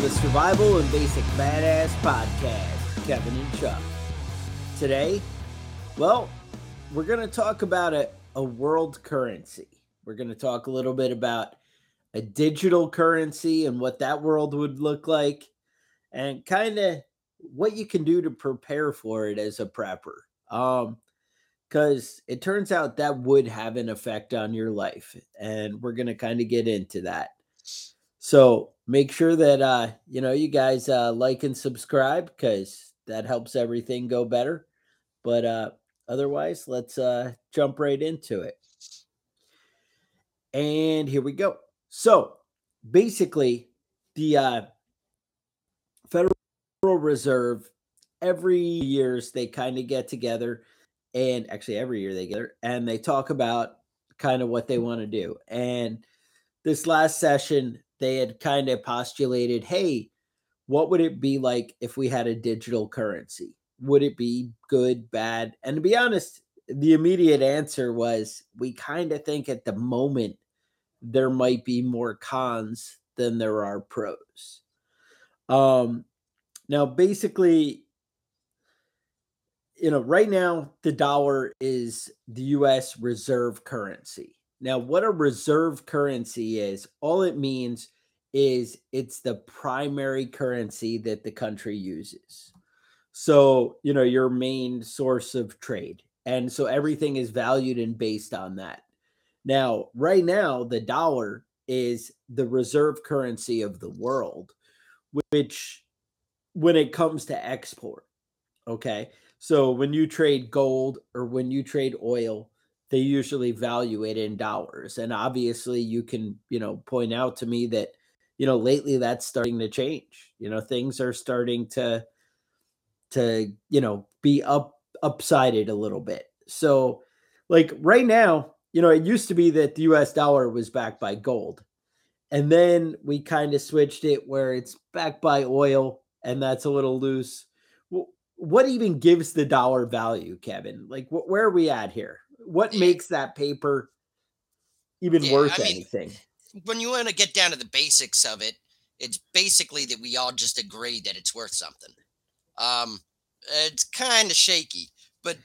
to the Survival and Basic Badass Podcast, Kevin and Chuck. Today, well, we're going to talk about a world currency. We're going to talk a little bit about a digital currency and what that world would look like and kind of what you can do to prepare for it as a prepper. Because it turns out that would have an effect on your life, and we're going to kind of get into that. So make sure that, you guys like and subscribe because that helps everything go better. But otherwise, let's jump right into it. And here we go. So basically, the Federal Reserve, every year they get together and they talk about kind of what they want to do. And this last session, they had kind of postulated, hey, what would it be like if we had a digital currency? Would it be good, bad? And to be honest, the immediate answer was we kind of think at the moment there might be more cons than there are pros. Now, basically, right now the dollar is the U.S. reserve currency. Now, what a reserve currency is, all it means is it's the primary currency that the country uses. So, your main source of trade. And so everything is valued and based on that. Now, right now, the dollar is the reserve currency of the world, which when it comes to export, okay? So when you trade gold or when you trade oil, they usually value it in dollars. And obviously you can, point out to me that, lately that's starting to change. Things are starting to be upsided a little bit. So like right now, it used to be that the US dollar was backed by gold. And then we kind of switched it where it's backed by oil, and that's a little loose. What even gives the dollar value, Kevin? Like where are we at here? What makes that paper even worth anything? When you want to get down to the basics of it, it's basically that we all just agree that it's worth something. It's kind of shaky, but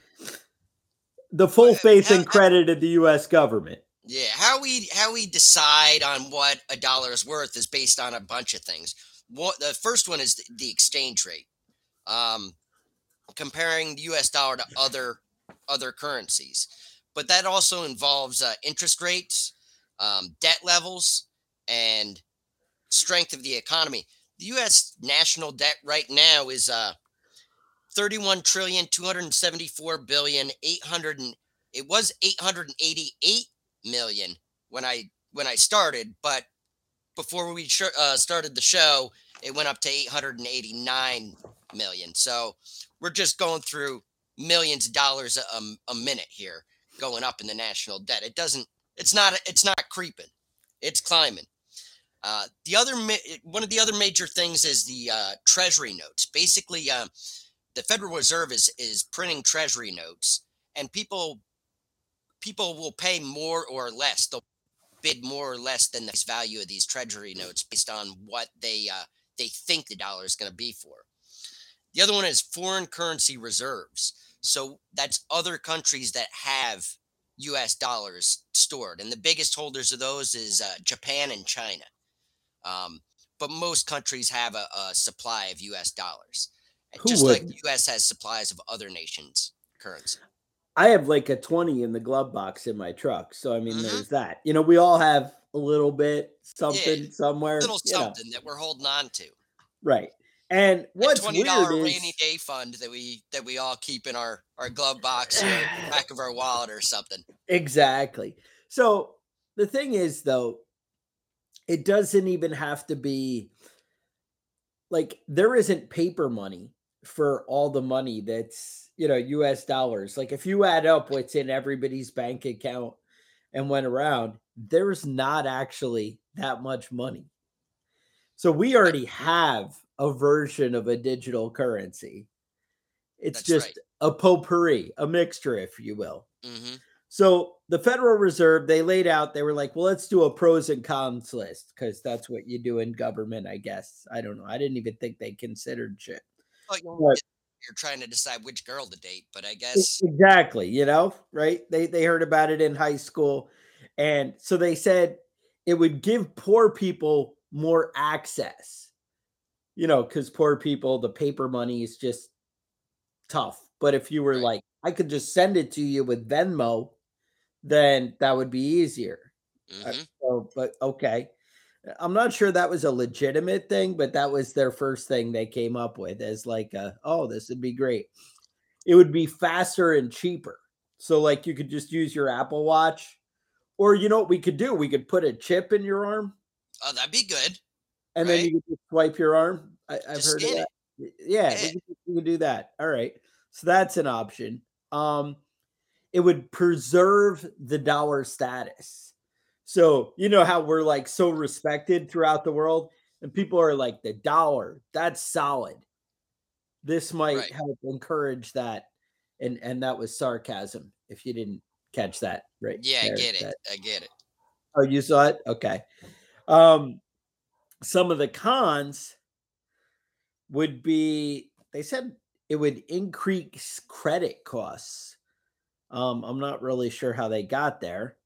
the full faith and credit of the U.S. government. Yeah, how we decide on what a dollar is worth is based on a bunch of things. The first one is the exchange rate. Comparing the U.S. dollar to other currencies, but that also involves interest rates, debt levels, and strength of the economy. The U.S. national debt right now is $31,274,800,000,000. It was 888 million when I started, but before we started the show, it went up to 889 million. So we're just going through millions of dollars a minute here going up in the national debt. It's not creeping, it's climbing. One of the other major things is the treasury notes. Basically, the Federal Reserve is printing treasury notes, and people will pay more or less. They'll bid more or less than the value of these treasury notes based on what they think the dollar is going to be for. The other one is foreign currency reserves. So that's other countries that have U.S. dollars stored. And the biggest holders of those is Japan and China. But most countries have a supply of U.S. dollars. Like the U.S. has supplies of other nations' currency. I have like a 20 in the glove box in my truck. So, there's that. We all have a little bit, something somewhere. A little something that we're holding on to. Right. And what's $20 weird is, rainy day fund that we all keep in our glove box or back of our wallet or something. Exactly. So the thing is, though, it doesn't even have to be like there isn't paper money for all the money that's, U.S. dollars. Like if you add up what's in everybody's bank account and went around, there's not actually that much money. So we already have a version of a digital currency. It's That's just right. A potpourri, a mixture, if you will. Mm-hmm. So the Federal Reserve, they laid out, they were like, well, let's do a pros and cons list because that's what you do in government, I guess. I don't know. I didn't even think they considered shit. Well, you're trying to decide which girl to date, but I guess. Exactly. You know, right. They heard about it in high school. And so they said it would give poor people more access, you know, because poor people, the paper money is just tough. But if you were like, I could just send it to you with Venmo, then that would be easier. Mm-hmm. So, but okay. I'm not sure that was a legitimate thing, but that was their first thing they came up with as like, this would be great. It would be faster and cheaper. So like you could just use your Apple Watch, or you know what we could do? We could put a chip in your arm. Oh, that'd be good. And then you could just swipe your arm. I've heard of that. Yeah, you can do that. All right. So that's an option. It would preserve the dollar status. So, you know how we're like so respected throughout the world and people are like the dollar, that's solid. This might help encourage that. And that was sarcasm. If you didn't catch that, right? Yeah, there, I get it. Oh, you saw it? Okay. Some of the cons would be, they said it would increase credit costs. I'm not really sure how they got there.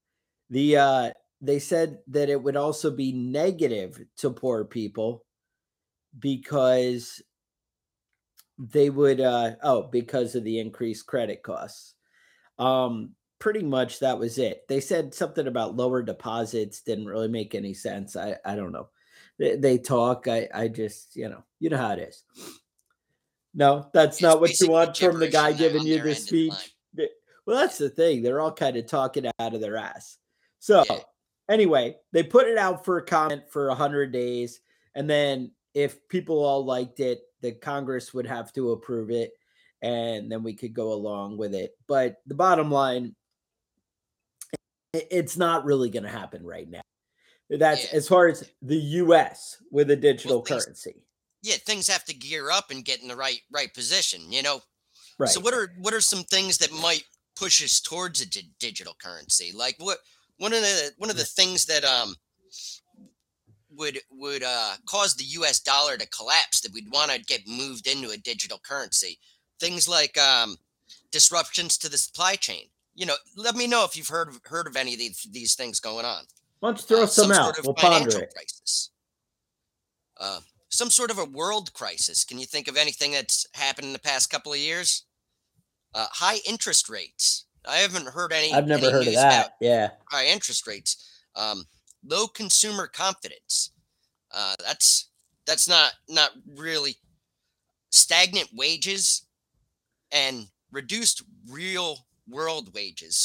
They said that it would also be negative to poor people because they would, because of the increased credit costs. Pretty much that was it. They said something about lower deposits. Didn't really make any sense. I don't know. They talk. I just, you know how it is. No, it's not what you want from the guy giving you the speech. Well, that's the thing. They're all kind of talking out of their ass. So anyway, they put it out for a comment for 100 days. And then if people all liked it, the Congress would have to approve it. And then we could go along with it. But the bottom line, it's not really going to happen right now. That's as far as the U.S. with a digital currency. Yeah, things have to gear up and get in the right position, you know? Right. So what are some things that might push us towards a digital currency? Like one of the things that would cause the U.S. dollar to collapse that we'd want to get moved into a digital currency. Things like disruptions to the supply chain. You know, let me know if you've heard of any of these things going on. Why don't you throw some out? We'll ponder it. Crisis. Some sort of a world crisis. Can you think of anything that's happened in the past couple of years? High interest rates. I haven't heard any. I've never heard of that. Yeah. High interest rates. Low consumer confidence. That's not really. Stagnant wages and reduced real world wages.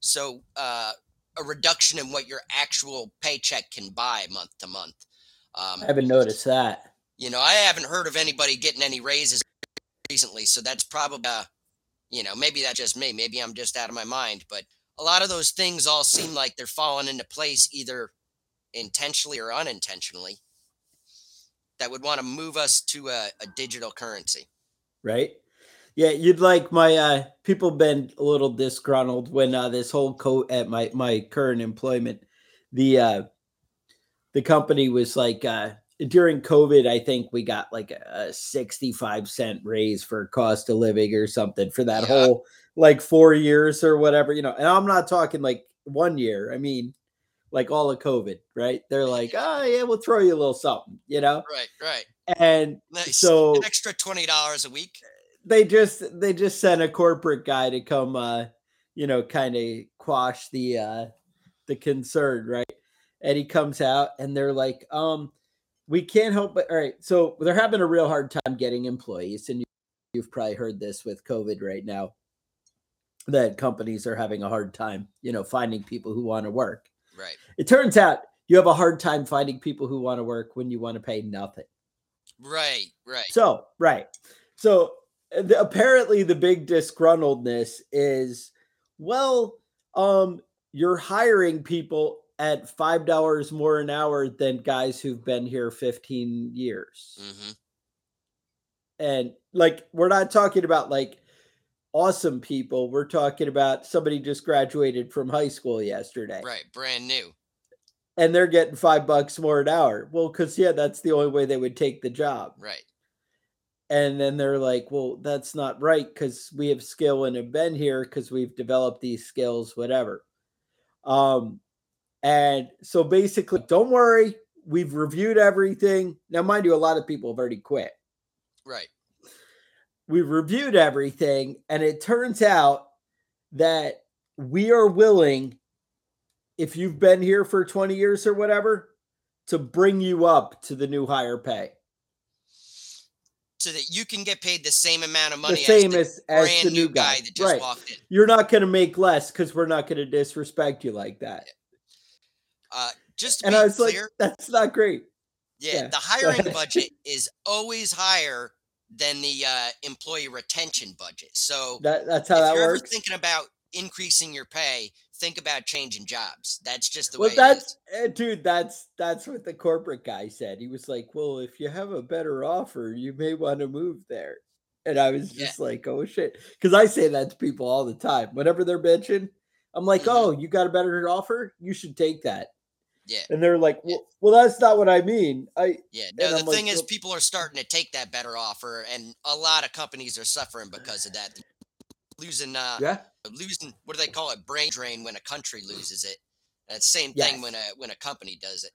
So a reduction in what your actual paycheck can buy month to month. I haven't noticed that. You know, I haven't heard of anybody getting any raises recently, so that's probably, maybe that's just me. Maybe I'm just out of my mind, but a lot of those things all seem like they're falling into place either intentionally or unintentionally that would want to move us to a digital currency. Right. Yeah, you'd like my people been a little disgruntled when this whole at my current employment, the company was like during COVID, I think we got like a 65-cent raise for cost of living or something for that whole like 4 years or whatever, you know, and I'm not talking like 1 year. I mean, like all of COVID, right? They're like, we'll throw you a little something, you know? Right. And so an extra $20 a week. They just sent a corporate guy to come, kind of quash the concern, right? And he comes out and they're like, we can't help but all right. So they're having a real hard time getting employees, and you've probably heard this with COVID right now, that companies are having a hard time, finding people who want to work. Right. It turns out you have a hard time finding people who want to work when you want to pay nothing. Right. So apparently the big disgruntledness is, you're hiring people at $5 more an hour than guys who've been here 15 years. Mm-hmm. And like, we're not talking about like awesome people. We're talking about somebody just graduated from high school yesterday. Right. Brand new. And they're getting $5 more an hour. Well, because, yeah, that's the only way they would take the job. Right. And then they're like, well, that's not right because we have skill and have been here because we've developed these skills, whatever. And so basically, don't worry. We've reviewed everything. Now, mind you, a lot of people have already quit. Right. We've reviewed everything. And it turns out that we are willing, if you've been here for 20 years or whatever, to bring you up to the new higher pay. So that you can get paid the same amount of money as the new guy that just walked in. You're not going to make less because we're not going to disrespect you like that. Just to be clear, like, that's not great. Yeah, the hiring budget is always higher than the employee retention budget. So that's how that works. If you're ever thinking about increasing your pay, think about changing jobs. That's just the way it is. Dude, that's what the corporate guy said. He was like, well, if you have a better offer, you may want to move there. And I was just like, oh, shit. Because I say that to people all the time. Whenever they're bitching, I'm like, oh, you got a better offer? You should take that. Yeah. And they're like, well, that's not what I mean. The thing is, people are starting to take that better offer. And a lot of companies are suffering because of that. Losing, what do they call it? Brain drain when a country loses it. That same thing when a company does it.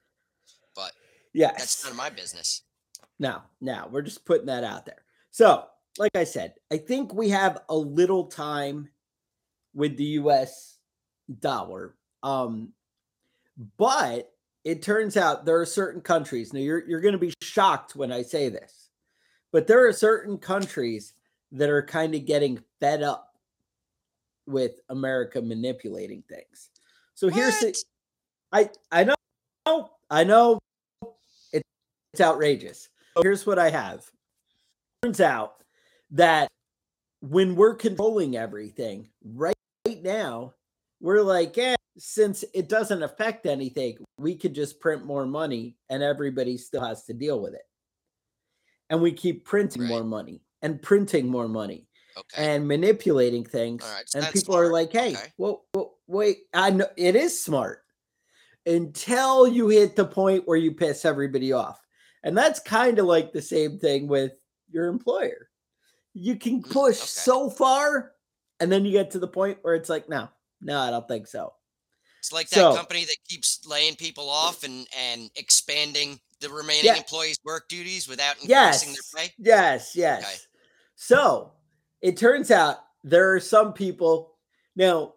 But that's none of my business. No, we're just putting that out there. So, like I said, I think we have a little time with the US dollar. But it turns out there are certain countries. Now, you're going to be shocked when I say this, but there are certain countries that are kind of getting fed up with America manipulating things. So here's the, I know it's outrageous. Here's what I have. It turns out that when we're controlling everything right now, we're like, since it doesn't affect anything, we could just print more money and everybody still has to deal with it. And we keep printing more money and printing more money. Okay. And manipulating things, and people are like, hey, well, wait, I know it is smart until you hit the point where you piss everybody off. And that's kind of like the same thing with your employer. You can push so far, and then you get to the point where it's like, no, I don't think so. It's like that company that keeps laying people off and expanding the remaining employees' work duties without increasing their pay. Yes. Okay. So it turns out there are some people now,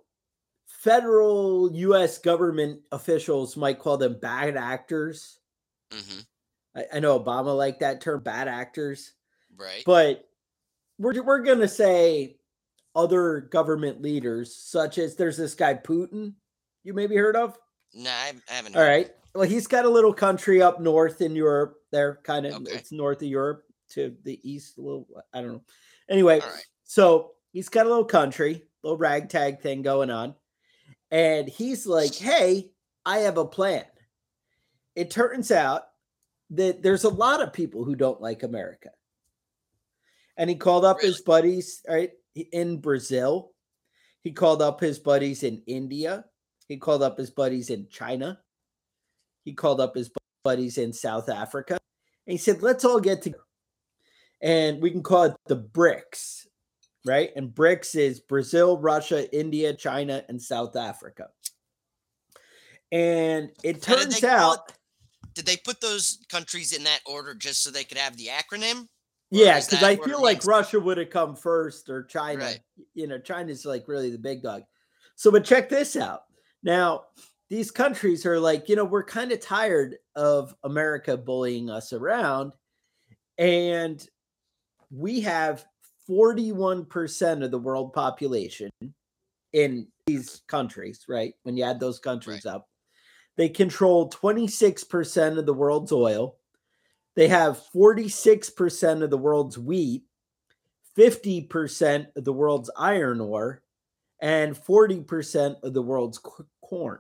federal U.S. government officials might call them bad actors. Mm-hmm. I know Obama liked that term, bad actors. Right. But we're going to say other government leaders, such as there's this guy Putin you maybe heard of. No, I haven't. All right. Well, he's got a little country up north in Europe there, kind of. Okay. It's north of Europe to the east a little. I don't know. Anyway, so he's got a little country, little ragtag thing going on. And he's like, hey, I have a plan. It turns out that there's a lot of people who don't like America. And he called up his buddies in Brazil. He called up his buddies in India. He called up his buddies in China. He called up his buddies in South Africa. And he said, let's all get together. And we can call it the BRICS, right? And BRICS is Brazil, Russia, India, China, and South Africa. And it turns out... Did they put those countries in that order just so they could have the acronym? Yeah, because I feel like Russia would have come first or China. Right. You know, China's like really the big dog. So, but check this out. Now, these countries are like, you know, we're kind of tired of America bullying us around. And... we have 41% of the world population in these countries, right? When you add those countries up, they control 26% of the world's oil. They have 46% of the world's wheat, 50% of the world's iron ore, and 40% of the world's corn.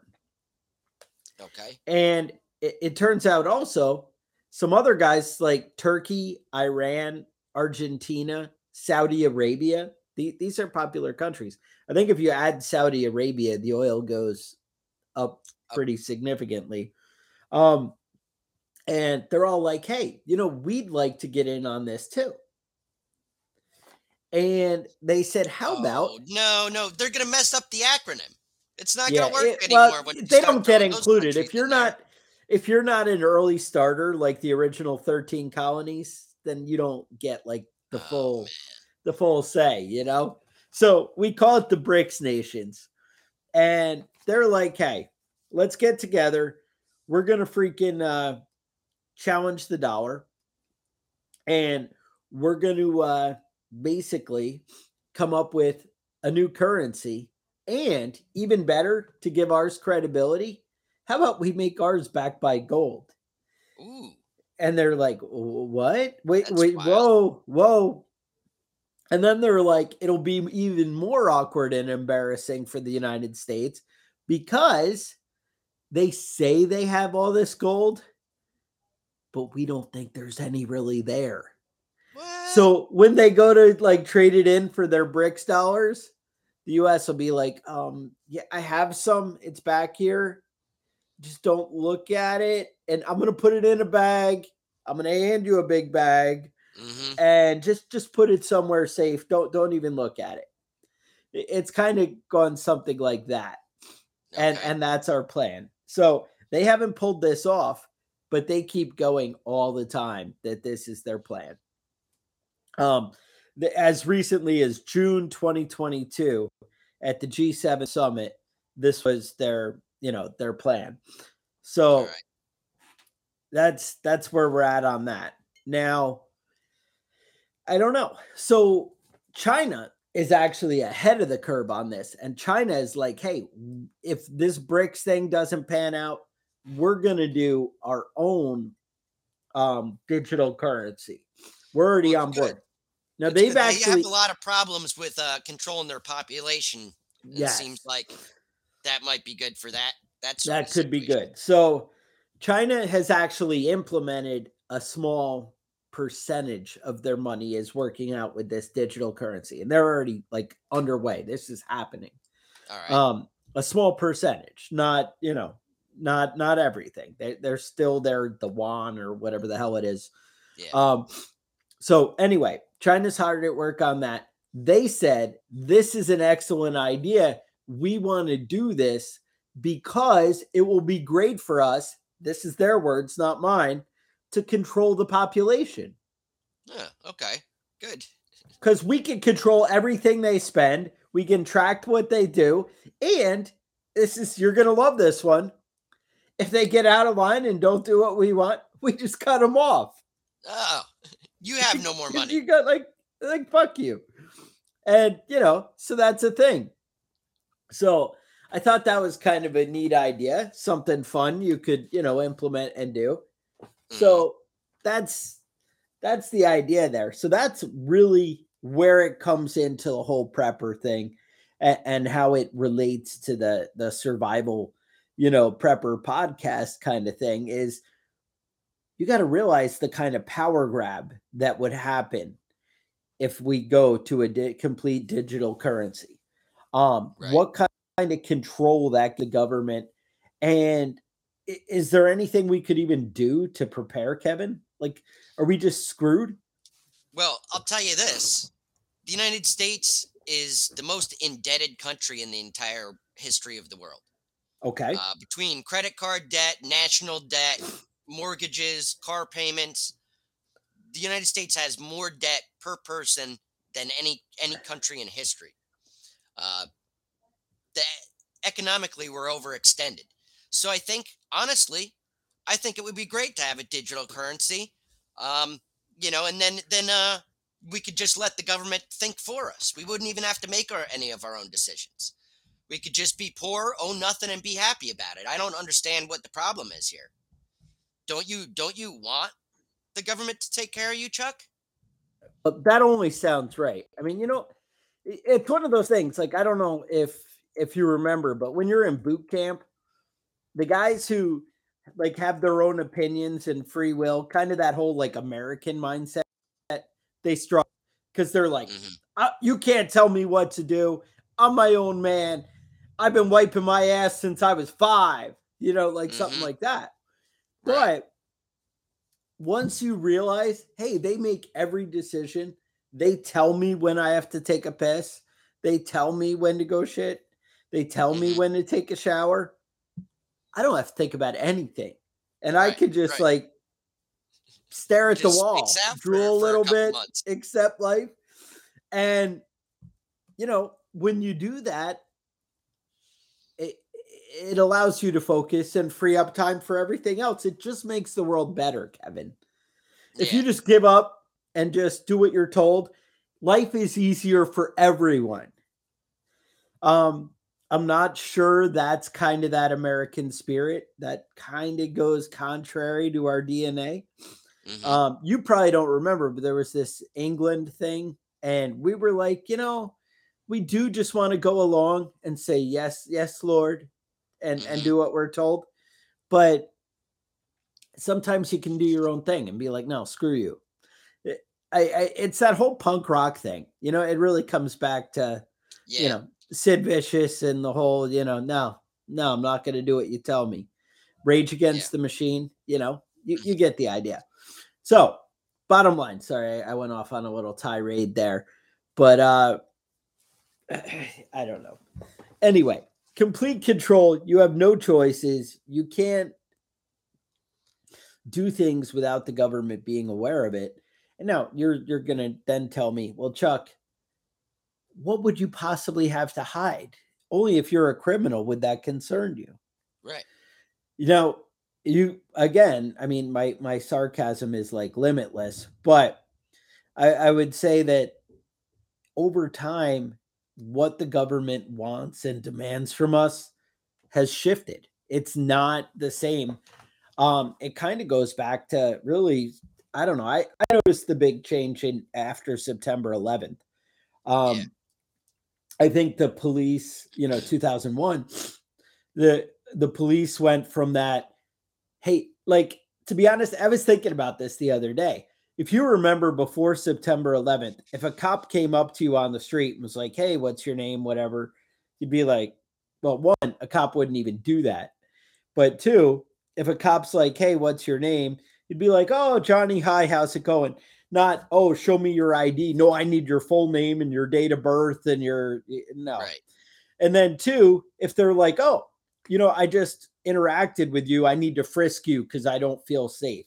Okay. And it turns out also some other guys like Turkey, Iran, Argentina, Saudi Arabia, These are popular countries. I think if you add Saudi Arabia, the oil goes up pretty significantly. And they're all like, hey, you know, we'd like to get in on this too. And they said, how about... No, they're going to mess up the acronym. It's not going to work anymore. When they don't get included. If you're not an early starter, like the original 13 colonies, then you don't get like the full say, you know? So we call it the BRICS nations. And they're like, hey, let's get together. We're going to freaking challenge the dollar. And we're going to basically come up with a new currency. And even better, to give ours credibility, how about we make ours backed by gold? Ooh. And they're like, what? Wait, wild. Whoa. And then they're like, it'll be even more awkward and embarrassing for the United States because they say they have all this gold, but we don't think there's any really there. What? So when they go to like trade it in for their BRICS dollars, the U.S. will be like, yeah, I have some. It's back here. Just don't look at it. And I'm going to put it in a bag. I'm going to hand you a big bag. Mm-hmm. And just put it somewhere safe. Don't even look at it. It's kind of gone something like that. Okay. And that's our plan. So they haven't pulled this off, but they keep going all the time that this is their plan. As recently as June 2022 at the G7 Summit, this was their plan. So right. That's where we're at on that. Now, I don't know. So China is actually ahead of the curve on this. And China is like, hey, if this BRICS thing doesn't pan out, we're going to do our own digital currency. We're already on board. Now they have a lot of problems with controlling their population. Yes. It seems like that might be good for that. That could be good. So China has actually implemented a small percentage of their money is working out with this digital currency, and they're already like underway. This is happening. All right. A small percentage, not everything. They're still there, the yuan or whatever the hell it is. Yeah. So anyway, China's hard at work on that. They said, this is an excellent idea. We want to do this because it will be great for us. This is their words, not mine, to control the population. Yeah, okay, good. Because we can control everything they spend. We can track what they do. And you're going to love this one. If they get out of line and don't do what we want, we just cut them off. Oh. You have no more money. You got like, fuck you. And, so that's a thing. So I thought that was kind of a neat idea, something fun you could, implement and do. So that's the idea there. So that's really where it comes into the whole prepper thing and how it relates to the survival, prepper podcast kind of thing is, you got to realize the kind of power grab that would happen if we go to a complete digital currency. Right. What kind of control that the government, and is there anything we could even do to prepare, Kevin? Like, are we just screwed? Well, I'll tell you this. The United States is the most indebted country in the entire history of the world. Okay. Between credit card debt, national debt, mortgages, car payments. The United States has more debt per person than any country in history. Economically, we're overextended. So I think, honestly, it would be great to have a digital currency. And then we could just let the government think for us. We wouldn't even have to make any of our own decisions. We could just be poor, own nothing, and be happy about it. I don't understand what the problem is here. Don't you want the government to take care of you, Chuck? But that only sounds right. I mean, it's one of those things. Like, I don't know if you remember, but when you're in boot camp, the guys who like have their own opinions and free will, kind of that whole like American mindset, they struggle because they're like, You can't tell me what to do. I'm my own man. I've been wiping my ass since I was 5, you know, like something like that. But once you realize, hey, they make every decision. They tell me when I have to take a piss. They tell me when to go shit. They tell me when to take a shower. I don't have to think about anything. And I could just like stare at the wall, drool a little bit, accept life. And, you know, when you do that, it allows you to focus and free up time for everything else. It just makes the world better, Kevin. Yeah. If you just give up and just do what you're told, life is easier for everyone. I'm not sure that's kind of that American spirit that kind of goes contrary to our DNA. Mm-hmm. You probably don't remember, but there was this England thing, and we were like, you know, we do just want to go along and say, yes, yes, Lord, and do what we're told. But sometimes you can do your own thing and be like, no, screw you. It's that whole punk rock thing. You know, it really comes back to, you know, Sid Vicious and the whole, you know, no, I'm not going to do what you tell me. Rage Against the Machine. You know, you get the idea. So bottom line, sorry, I went off on a little tirade there, but I don't know. Anyway, complete control. You have no choices. You can't do things without the government being aware of it. And now you're going to then tell me, well, Chuck, what would you possibly have to hide? Only if you're a criminal would that concern you. Right. You know, you, again, I mean, my sarcasm is like limitless, but I would say that over time, what the government wants and demands from us has shifted. It's not the same. It kind of goes back to really, I don't know. I noticed the big change after September 11th. I think the police, you know, 2001, the police went from that, hey, like, to be honest, I was thinking about this the other day. If you remember before September 11th, if a cop came up to you on the street and was like, hey, what's your name, whatever, you'd be like, well, one, a cop wouldn't even do that. But two, if a cop's like, hey, what's your name, you'd be like, oh, Johnny, hi, how's it going? Not, oh, show me your ID. No, I need your full name and your date of birth and no. Right. And then two, if they're like, oh, you know, I just interacted with you, I need to frisk you because I don't feel safe.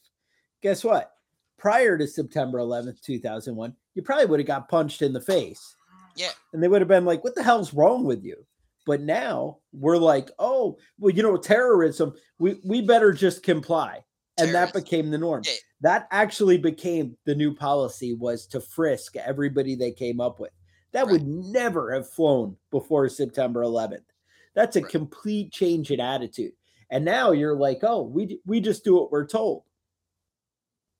Guess what? Prior to September 11th, 2001, you probably would have got punched in the face. Yeah. And they would have been like, what the hell's wrong with you? But now we're like, oh, well, you know, terrorism, we better just comply. And that became the norm. Yeah. That actually became the new policy, was to frisk everybody they came up with. That would never have flown before September 11th. That's a complete change in attitude. And now you're like, oh, we just do what we're told.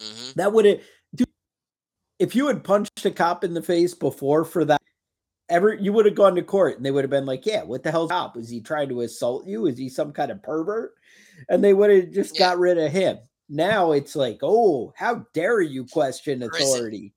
Mm-hmm. That would have, if you had punched a cop in the face before for that, you would have gone to court and they would have been like, yeah, what the hell's up? Is he trying to assault you? Is he some kind of pervert? And they would have just got rid of him. Now it's like, oh, how dare you question authority?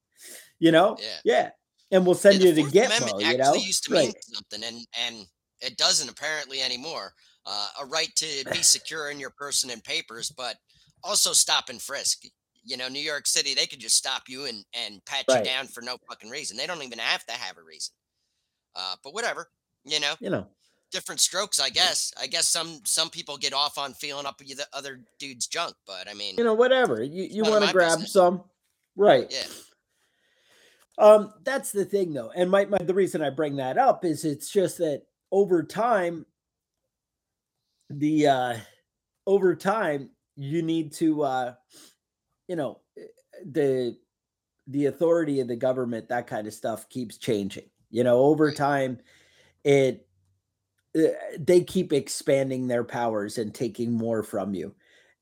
You know? Yeah. And we'll send you to Gitmo, you know? Used to mean something, and it doesn't apparently anymore. A right to be secure in your person and papers, but also stop and frisk. You know, New York City, they could just stop you and pat you down for no fucking reason. They don't even have to have a reason. But whatever, you know, different strokes, I guess. I guess some people get off on feeling up the other dude's junk, but I mean, you know, whatever. You want to grab some, right? Yeah. That's the thing, though, and the reason I bring that up is it's just that over time, you need to, you know, the authority of the government, that kind of stuff keeps changing. You know, over time, they keep expanding their powers and taking more from you.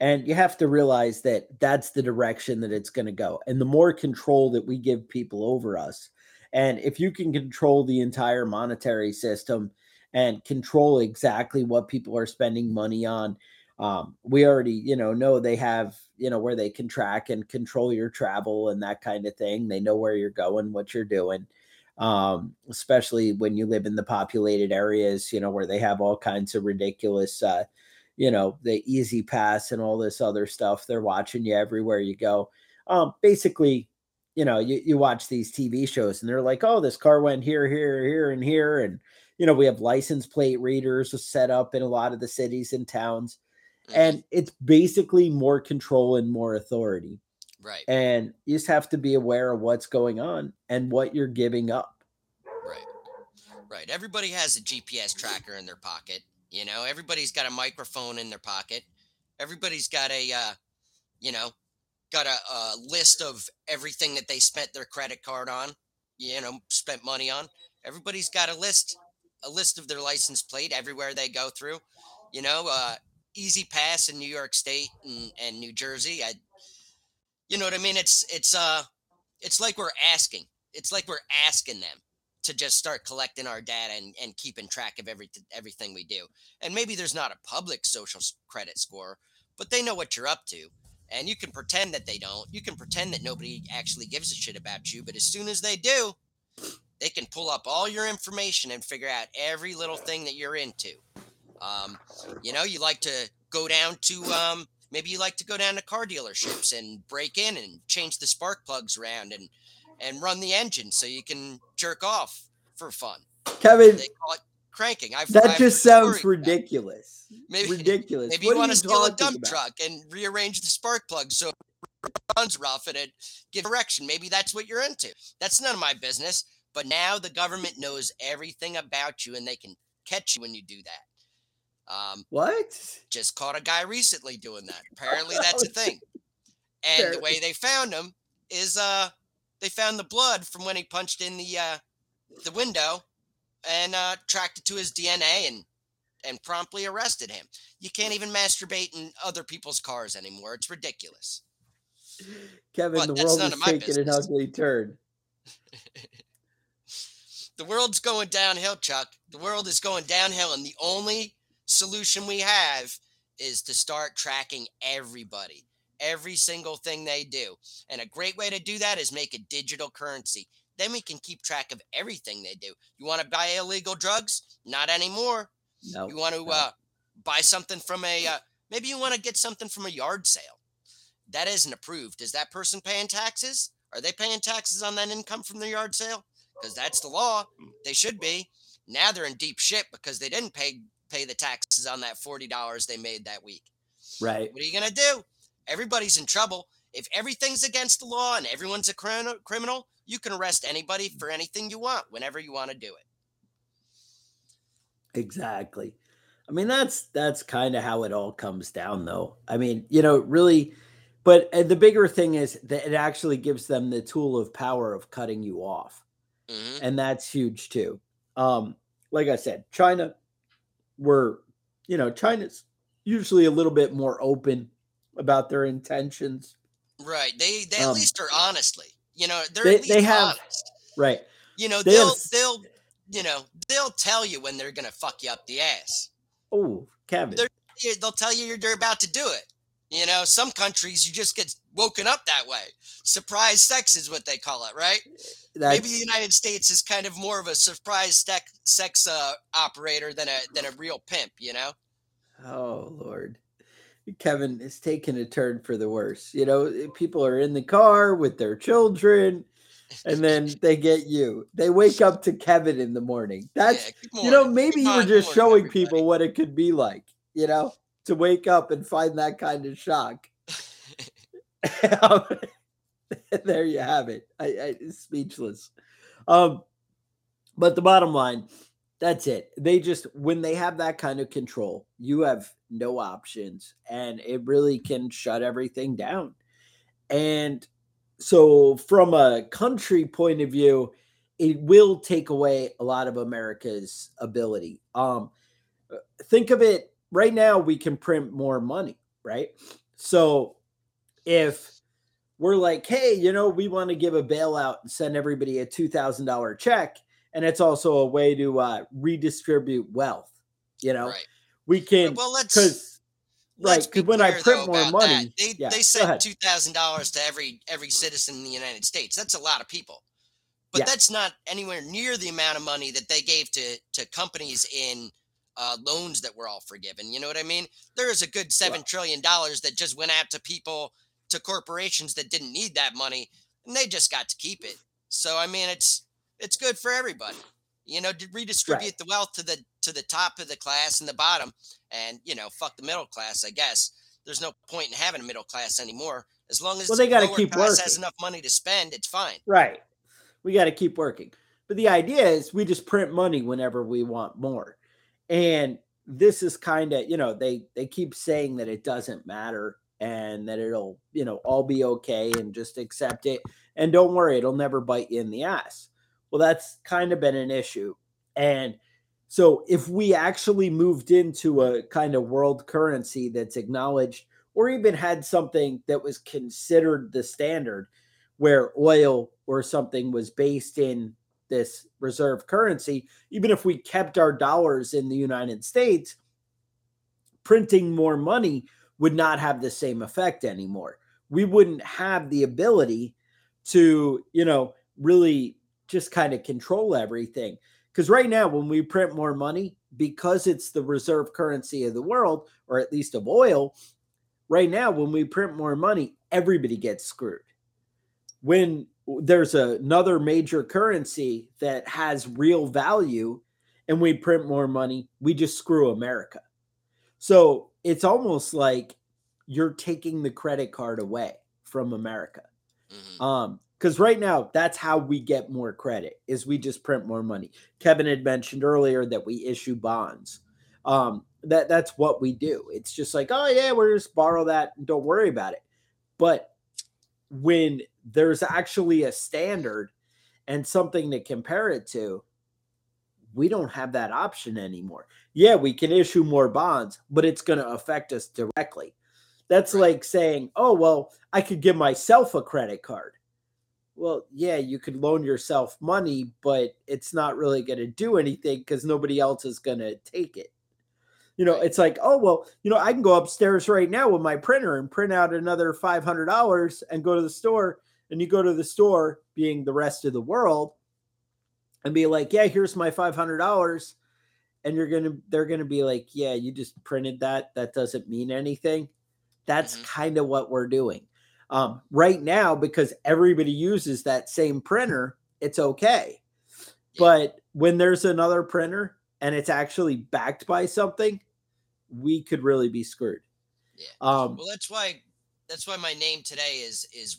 And you have to realize that that's the direction that it's going to go. And the more control that we give people over us, and if you can control the entire monetary system and control exactly what people are spending money on, we already, you know they have, you know, where they can track and control your travel and that kind of thing. They know where you're going, what you're doing. especially when you live in the populated areas, you know, where they have all kinds of ridiculous, you know, the EZ Pass and all this other stuff. They're watching you everywhere you go. Basically, you know, you watch these TV shows and they're like, oh, this car went here, here, here, and here. And, you know, we have license plate readers set up in a lot of the cities and towns. And it's basically more control and more authority. Right. And you just have to be aware of what's going on and what you're giving up. Right. Right. Everybody has a GPS tracker in their pocket. You know, everybody's got a microphone in their pocket. Everybody's got a, you know, got a list of everything that they spent their credit card on, you know, spent money on. Everybody's got a list of their license plate everywhere they go through, you know, EZ Pass in New York State and New Jersey. You know what I mean? It's like we're asking. It's like we're asking them to just start collecting our data and keeping track of everything we do. And maybe there's not a public social credit score, but they know what you're up to. And you can pretend that they don't. You can pretend that nobody actually gives a shit about you. But as soon as they do, they can pull up all your information and figure out every little thing that you're into. You know, you like to go down to, maybe you like to go down to car dealerships and break in and change the spark plugs around and run the engine so you can jerk off for fun. Kevin, they call it cranking. That just sounds ridiculous. Maybe you want to steal a dump truck and rearrange the spark plug so it runs rough and it gives direction. Maybe that's what you're into. That's none of my business. But now the government knows everything about you and they can catch you when you do that. What? Just caught a guy recently doing that. Apparently that's a thing. And The way they found him is they found the blood from when he punched in the window and tracked it to his DNA and promptly arrested him. You can't even masturbate in other people's cars anymore. It's ridiculous. Kevin, the world is taking an ugly turn. The world's going downhill, Chuck. The world is going downhill, and the only solution we have is to start tracking everybody, every single thing they do. And a great way to do that is make a digital currency. Then we can keep track of everything they do. You want to buy illegal drugs? Not anymore. No. You want to buy something from maybe you want to get something from a yard sale. That isn't approved. Is that person paying taxes? Are they paying taxes on that income from the yard sale? Because that's the law. They should be. Now they're in deep shit because they didn't pay the taxes on that $40 they made that week. Right. What are you going to do? Everybody's in trouble. If everything's against the law and everyone's a criminal, you can arrest anybody for anything you want, whenever you want to do it. Exactly. I mean, that's kind of how it all comes down though. I mean, you know, really, but the bigger thing is that it actually gives them the tool of power of cutting you off. Mm-hmm. And that's huge too. Like I said, China, China's usually a little bit more open about their intentions. Right. They at least are honestly, you know, honest. Right. You know, they'll tell you when they're going to fuck you up the ass. Oh, Kevin. They'll tell you they're about to do it. You know, some countries you just get woken up that way. Surprise sex is what they call it, right? Maybe the United States is kind of more of a surprise sex operator than a real pimp, you know? Oh, Lord. Kevin is taking a turn for the worse. You know, people are in the car with their children, and then they get you. They wake up to Kevin in the morning. Good morning. You know, maybe you were just showing everybody. People what it could be like, you know, to wake up and find that kind of shock. There you have it. I speechless. But the bottom line, that's it. When they have that kind of control, you have no options and it really can shut everything down. And so from a country point of view, it will take away a lot of America's ability. Think of it right now, we can print more money, right? So if we're like, hey, you know, we want to give a bailout and send everybody a $2,000 check. And it's also a way to redistribute wealth. You know, right. We can, because when I print more money, they sent $2,000 to every citizen in the United States. That's a lot of people. But But that's not anywhere near the amount of money that they gave to companies in loans that were all forgiven. You know what I mean? There is a good $7 trillion that just went out to people, to corporations that didn't need that money, and they just got to keep it. So, I mean, it's good for everybody, you know, to redistribute the wealth to the top of the class and the bottom, and, you know, fuck the middle class, I guess. There's no point in having a middle class anymore. As long as they got to keep working, has enough money to spend, it's fine. Right. We got to keep working. But the idea is we just print money whenever we want more. And this is kind of, you know, they keep saying that it doesn't matter and that it'll, you know, all be okay and just accept it. And don't worry, it'll never bite you in the ass. Well, that's kind of been an issue. And so if we actually moved into a kind of world currency that's acknowledged, or even had something that was considered the standard, where oil or something was based in this reserve currency, even if we kept our dollars in the United States, printing more money would not have the same effect anymore. We wouldn't have the ability to, you know, really just kind of control everything. Because right now, when we print more money, because it's the reserve currency of the world, or at least of oil, right now, when we print more money, everybody gets screwed. When there's another major currency that has real value and we print more money, we just screw America. So it's almost like you're taking the credit card away from America. Mm-hmm. 'Cause right now, that's how we get more credit, is we just print more money. Kevin had mentioned earlier that we issue bonds. That's what we do. It's just like, oh yeah, we'll just borrow that and don't worry about it. But when there's actually a standard and something to compare it to, we don't have that option anymore. Yeah, we can issue more bonds, but it's going to affect us directly. That's like saying, oh, well, I could give myself a credit card. Well, yeah, you could loan yourself money, but it's not really going to do anything because nobody else is going to take it. You know, it's like, oh, well, you know, I can go upstairs right now with my printer and print out another $500 and go to the store. And you go to the store, being the rest of the world, and be like, yeah, here's my $500. And they're going to be like, yeah, you just printed that. That doesn't mean anything. That's kind of what we're doing right now, because everybody uses that same printer. It's okay. But when there's another printer and it's actually backed by something, we could really be screwed. Yeah. Well, that's why my name today is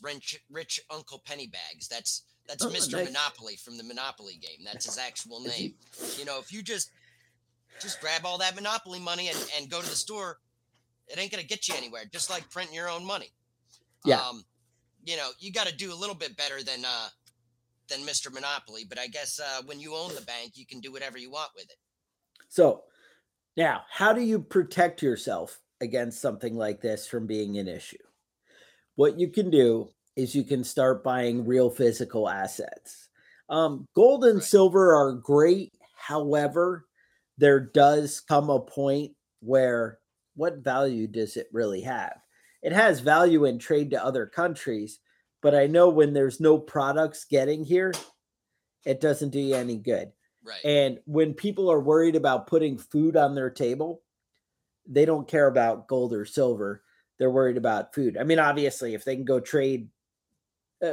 Rich Uncle Pennybags. That's Mr. Monopoly from the Monopoly game. That's his actual name. You know, if you just grab all that Monopoly money and go to the store, it ain't going to get you anywhere. Just like printing your own money. Yeah. You know, you got to do a little bit better than Mr. Monopoly, but I guess when you own the bank, you can do whatever you want with it. So now, how do you protect yourself against something like this from being an issue? What you can do is you can start buying real physical assets. Gold and silver are great. However, there does come a point where what value does it really have? It has value in trade to other countries, but I know when there's no products getting here, it doesn't do you any good. Right. And when people are worried about putting food on their table, they don't care about gold or silver. They're worried about food. I mean, obviously, if they can go trade,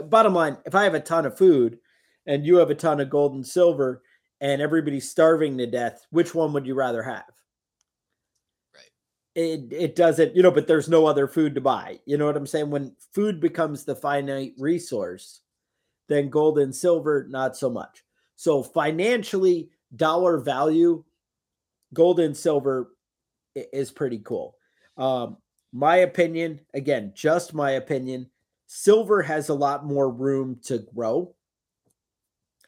bottom line, if I have a ton of food and you have a ton of gold and silver and everybody's starving to death, which one would you rather have? It doesn't, you know, but there's no other food to buy. You know what I'm saying? When food becomes the finite resource, then gold and silver, not so much. So financially, dollar value, gold and silver is pretty cool. My opinion, again, just my opinion, silver has a lot more room to grow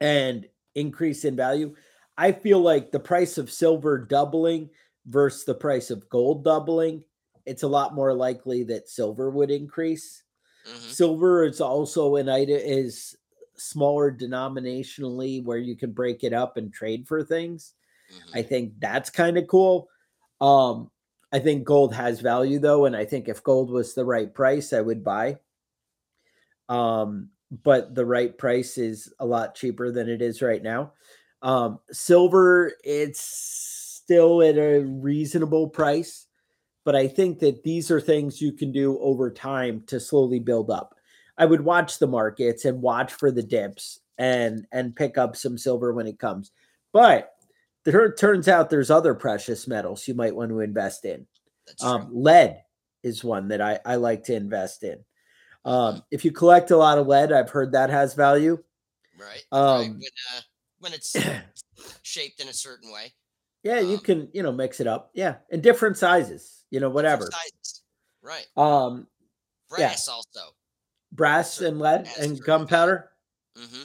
and increase in value. I feel like the price of silver doubling versus the price of gold doubling, it's a lot more likely that silver would increase. Mm-hmm. Silver is also an item, is smaller denominationally, where you can break it up and trade for things. Mm-hmm. I think that's kind of cool. I think gold has value though, and I think if gold was the right price, I would buy. but the right price is a lot cheaper than it is right now. Silver, it's still at a reasonable price, but I think that these are things you can do over time to slowly build up. I would watch the markets and watch for the dips and pick up some silver when it comes. But there turns out there's other precious metals you might want to invest in. Lead is one that I like to invest in. If you collect a lot of lead, I've heard that has value. Right. When it's shaped in a certain way. Yeah, you can, mix it up. Yeah. In different sizes, whatever. Right. Brass also. Brass and lead and gunpowder. Mm-hmm.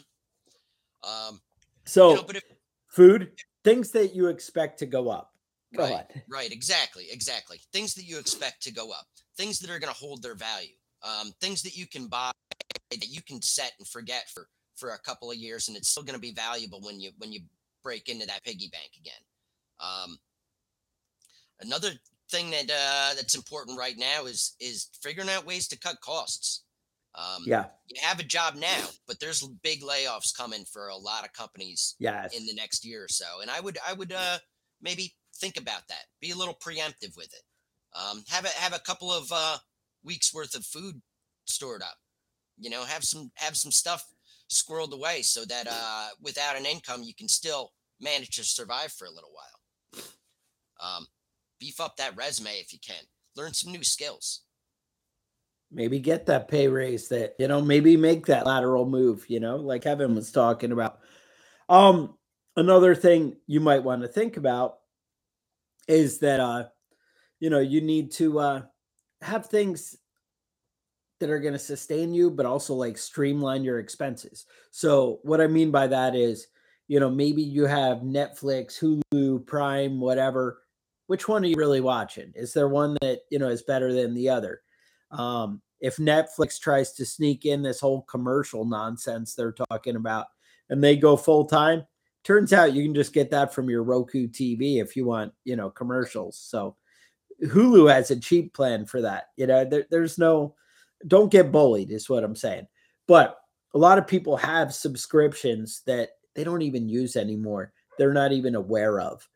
Food, things that you expect to go up. Right. Exactly. Things that you expect to go up. Things that are going to hold their value. Things that you can buy that you can set and forget for a couple of years, and it's still going to be valuable when you break into that piggy bank again. Another thing that that's important right now is figuring out ways to cut costs. You have a job now, but there's big layoffs coming for a lot of companies in the next year or so, and I would maybe think about that. Be a little preemptive with it. Have a couple of weeks worth of food stored up, have some stuff squirreled away so that without an income, you can still manage to survive for a little while. Beef up that resume if you can. Learn some new skills. Maybe get that pay raise that, maybe make that lateral move, like Evan was talking about. Another thing you might want to think about is that, you need to have things that are going to sustain you, but also like streamline your expenses. So what I mean by that is, maybe you have Netflix, Hulu, Prime, whatever. Which one are you really watching? Is there one that, is better than the other? If Netflix tries to sneak in this whole commercial nonsense they're talking about and they go full time, turns out you can just get that from your Roku TV if you want, commercials. So Hulu has a cheap plan for that. Don't get bullied is what I'm saying. But a lot of people have subscriptions that they don't even use anymore. They're not even aware of.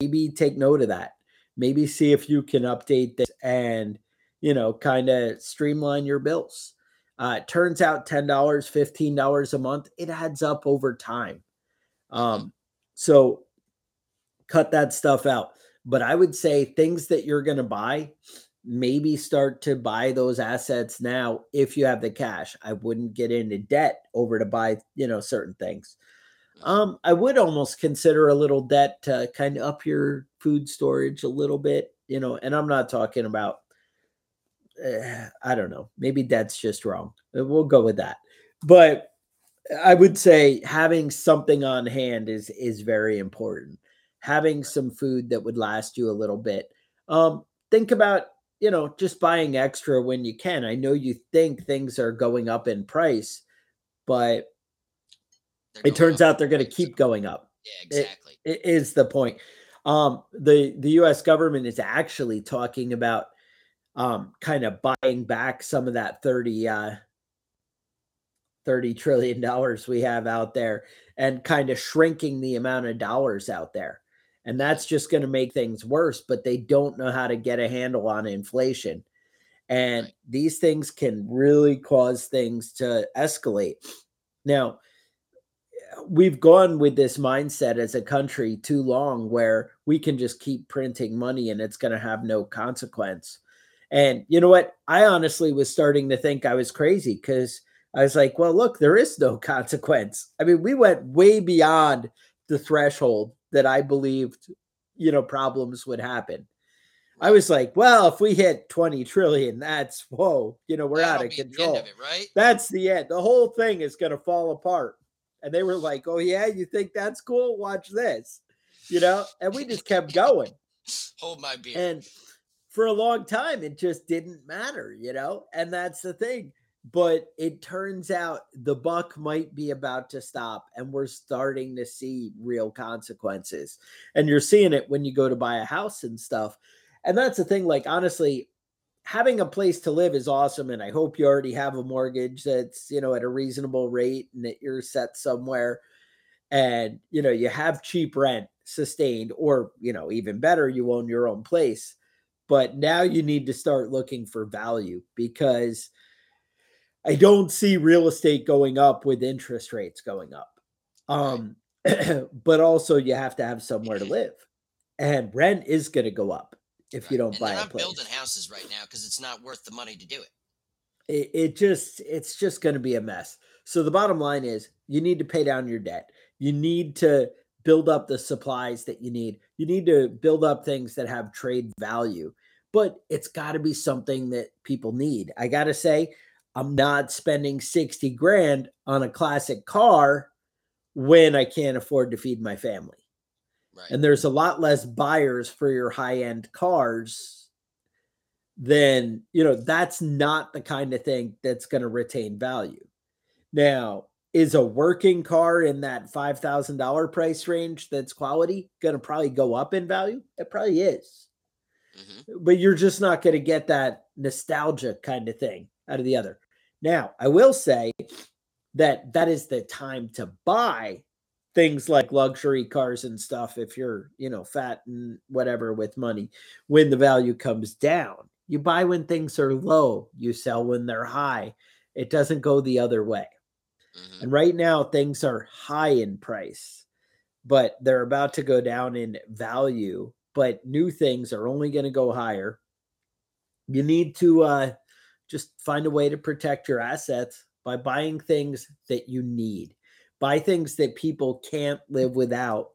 Maybe take note of that. Maybe see if you can update this and, kind of streamline your bills. It turns out $10, $15 a month, it adds up over time. So cut that stuff out. But I would say things that you're going to buy, maybe start to buy those assets now if you have the cash. I wouldn't get into debt over to buy, certain things. I would almost consider a little debt to kind of up your food storage a little bit, and I'm not talking about, I don't know, maybe debt's just wrong. We'll go with that. But I would say having something on hand is very important. Having some food that would last you a little bit. Think about, just buying extra when you can. I know you think things are going up in price, but it turns out they're going to keep going up. Yeah, exactly. It is the point. The U.S. government is actually talking about kind of buying back some of that $30 trillion we have out there and kind of shrinking the amount of dollars out there. And that's just going to make things worse, but they don't know how to get a handle on inflation. And these things can really cause things to escalate. Now, we've gone with this mindset as a country too long where we can just keep printing money and it's going to have no consequence. And you know what? I honestly was starting to think I was crazy because I was like, well, look, there is no consequence. I mean, we went way beyond the threshold that I believed, problems would happen. I was like, well, if we hit 20 trillion, that's whoa, we're out of control. The end of it, right? That's the end. The whole thing is going to fall apart. And they were like, oh, yeah, you think that's cool? Watch this, and we just kept going. Hold my beer. And for a long time, it just didn't matter, and that's the thing. But it turns out the buck might be about to stop and we're starting to see real consequences. And you're seeing it when you go to buy a house and stuff. And that's the thing, like, honestly, having a place to live is awesome. And I hope you already have a mortgage that's, you know, at a reasonable rate and that you're set somewhere and, you know, you have cheap rent sustained, or, you know, even better, you own your own place. But now you need to start looking for value, because I don't see real estate going up with interest rates going up. But also you have to have somewhere to live, and rent is going to go up if you don't buy a place. Building houses right now because it's not worth the money to do it. It's just going to be a mess. So the bottom line is you need to pay down your debt. You need to build up the supplies that you need. You need to build up things that have trade value, but it's got to be something that people need. I got to say, I'm not spending 60 grand on a classic car when I can't afford to feed my family. Right. And there's a lot less buyers for your high-end cars than, you know, that's not the kind of thing that's going to retain value. Now, is a working car in that $5,000 price range that's quality going to probably go up in value? It probably is. Mm-hmm. But you're just not going to get that nostalgia kind of thing out of the other. Now, I will say that is the time to buy things like luxury cars and stuff. If you're, you know, fat and whatever with money, when the value comes down, you buy when things are low, you sell when they're high. It doesn't go the other way. Mm-hmm. And right now things are high in price, but they're about to go down in value, but new things are only going to go higher. You need to just find a way to protect your assets by buying things that you need. Buy things that people can't live without,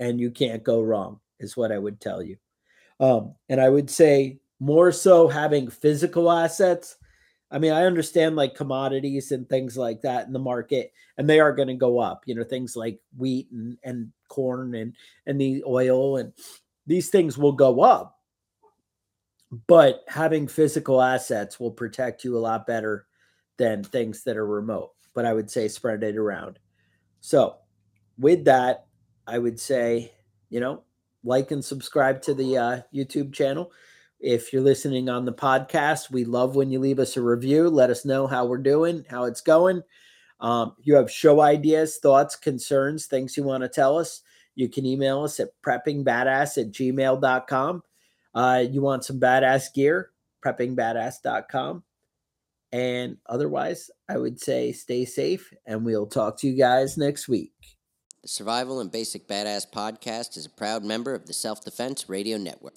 and you can't go wrong, is what I would tell you. And I would say more so having physical assets. I mean, I understand like commodities and things like that in the market, and they are going to go up, you know, things like wheat and corn and the oil, and these things will go up. But having physical assets will protect you a lot better than things that are remote. But I would say spread it around. So with that, I would say, you know, like and subscribe to the YouTube channel. If you're listening on the podcast, we love when you leave us a review. Let us know how we're doing, how it's going. You have show ideas, thoughts, concerns, things you want to tell us. You can email us at preppingbadass@gmail.com. You want some badass gear, preppingbadass.com. And otherwise, I would say stay safe, and we'll talk to you guys next week. The Survival and Basic Badass Podcast is a proud member of the Self-Defense Radio Network.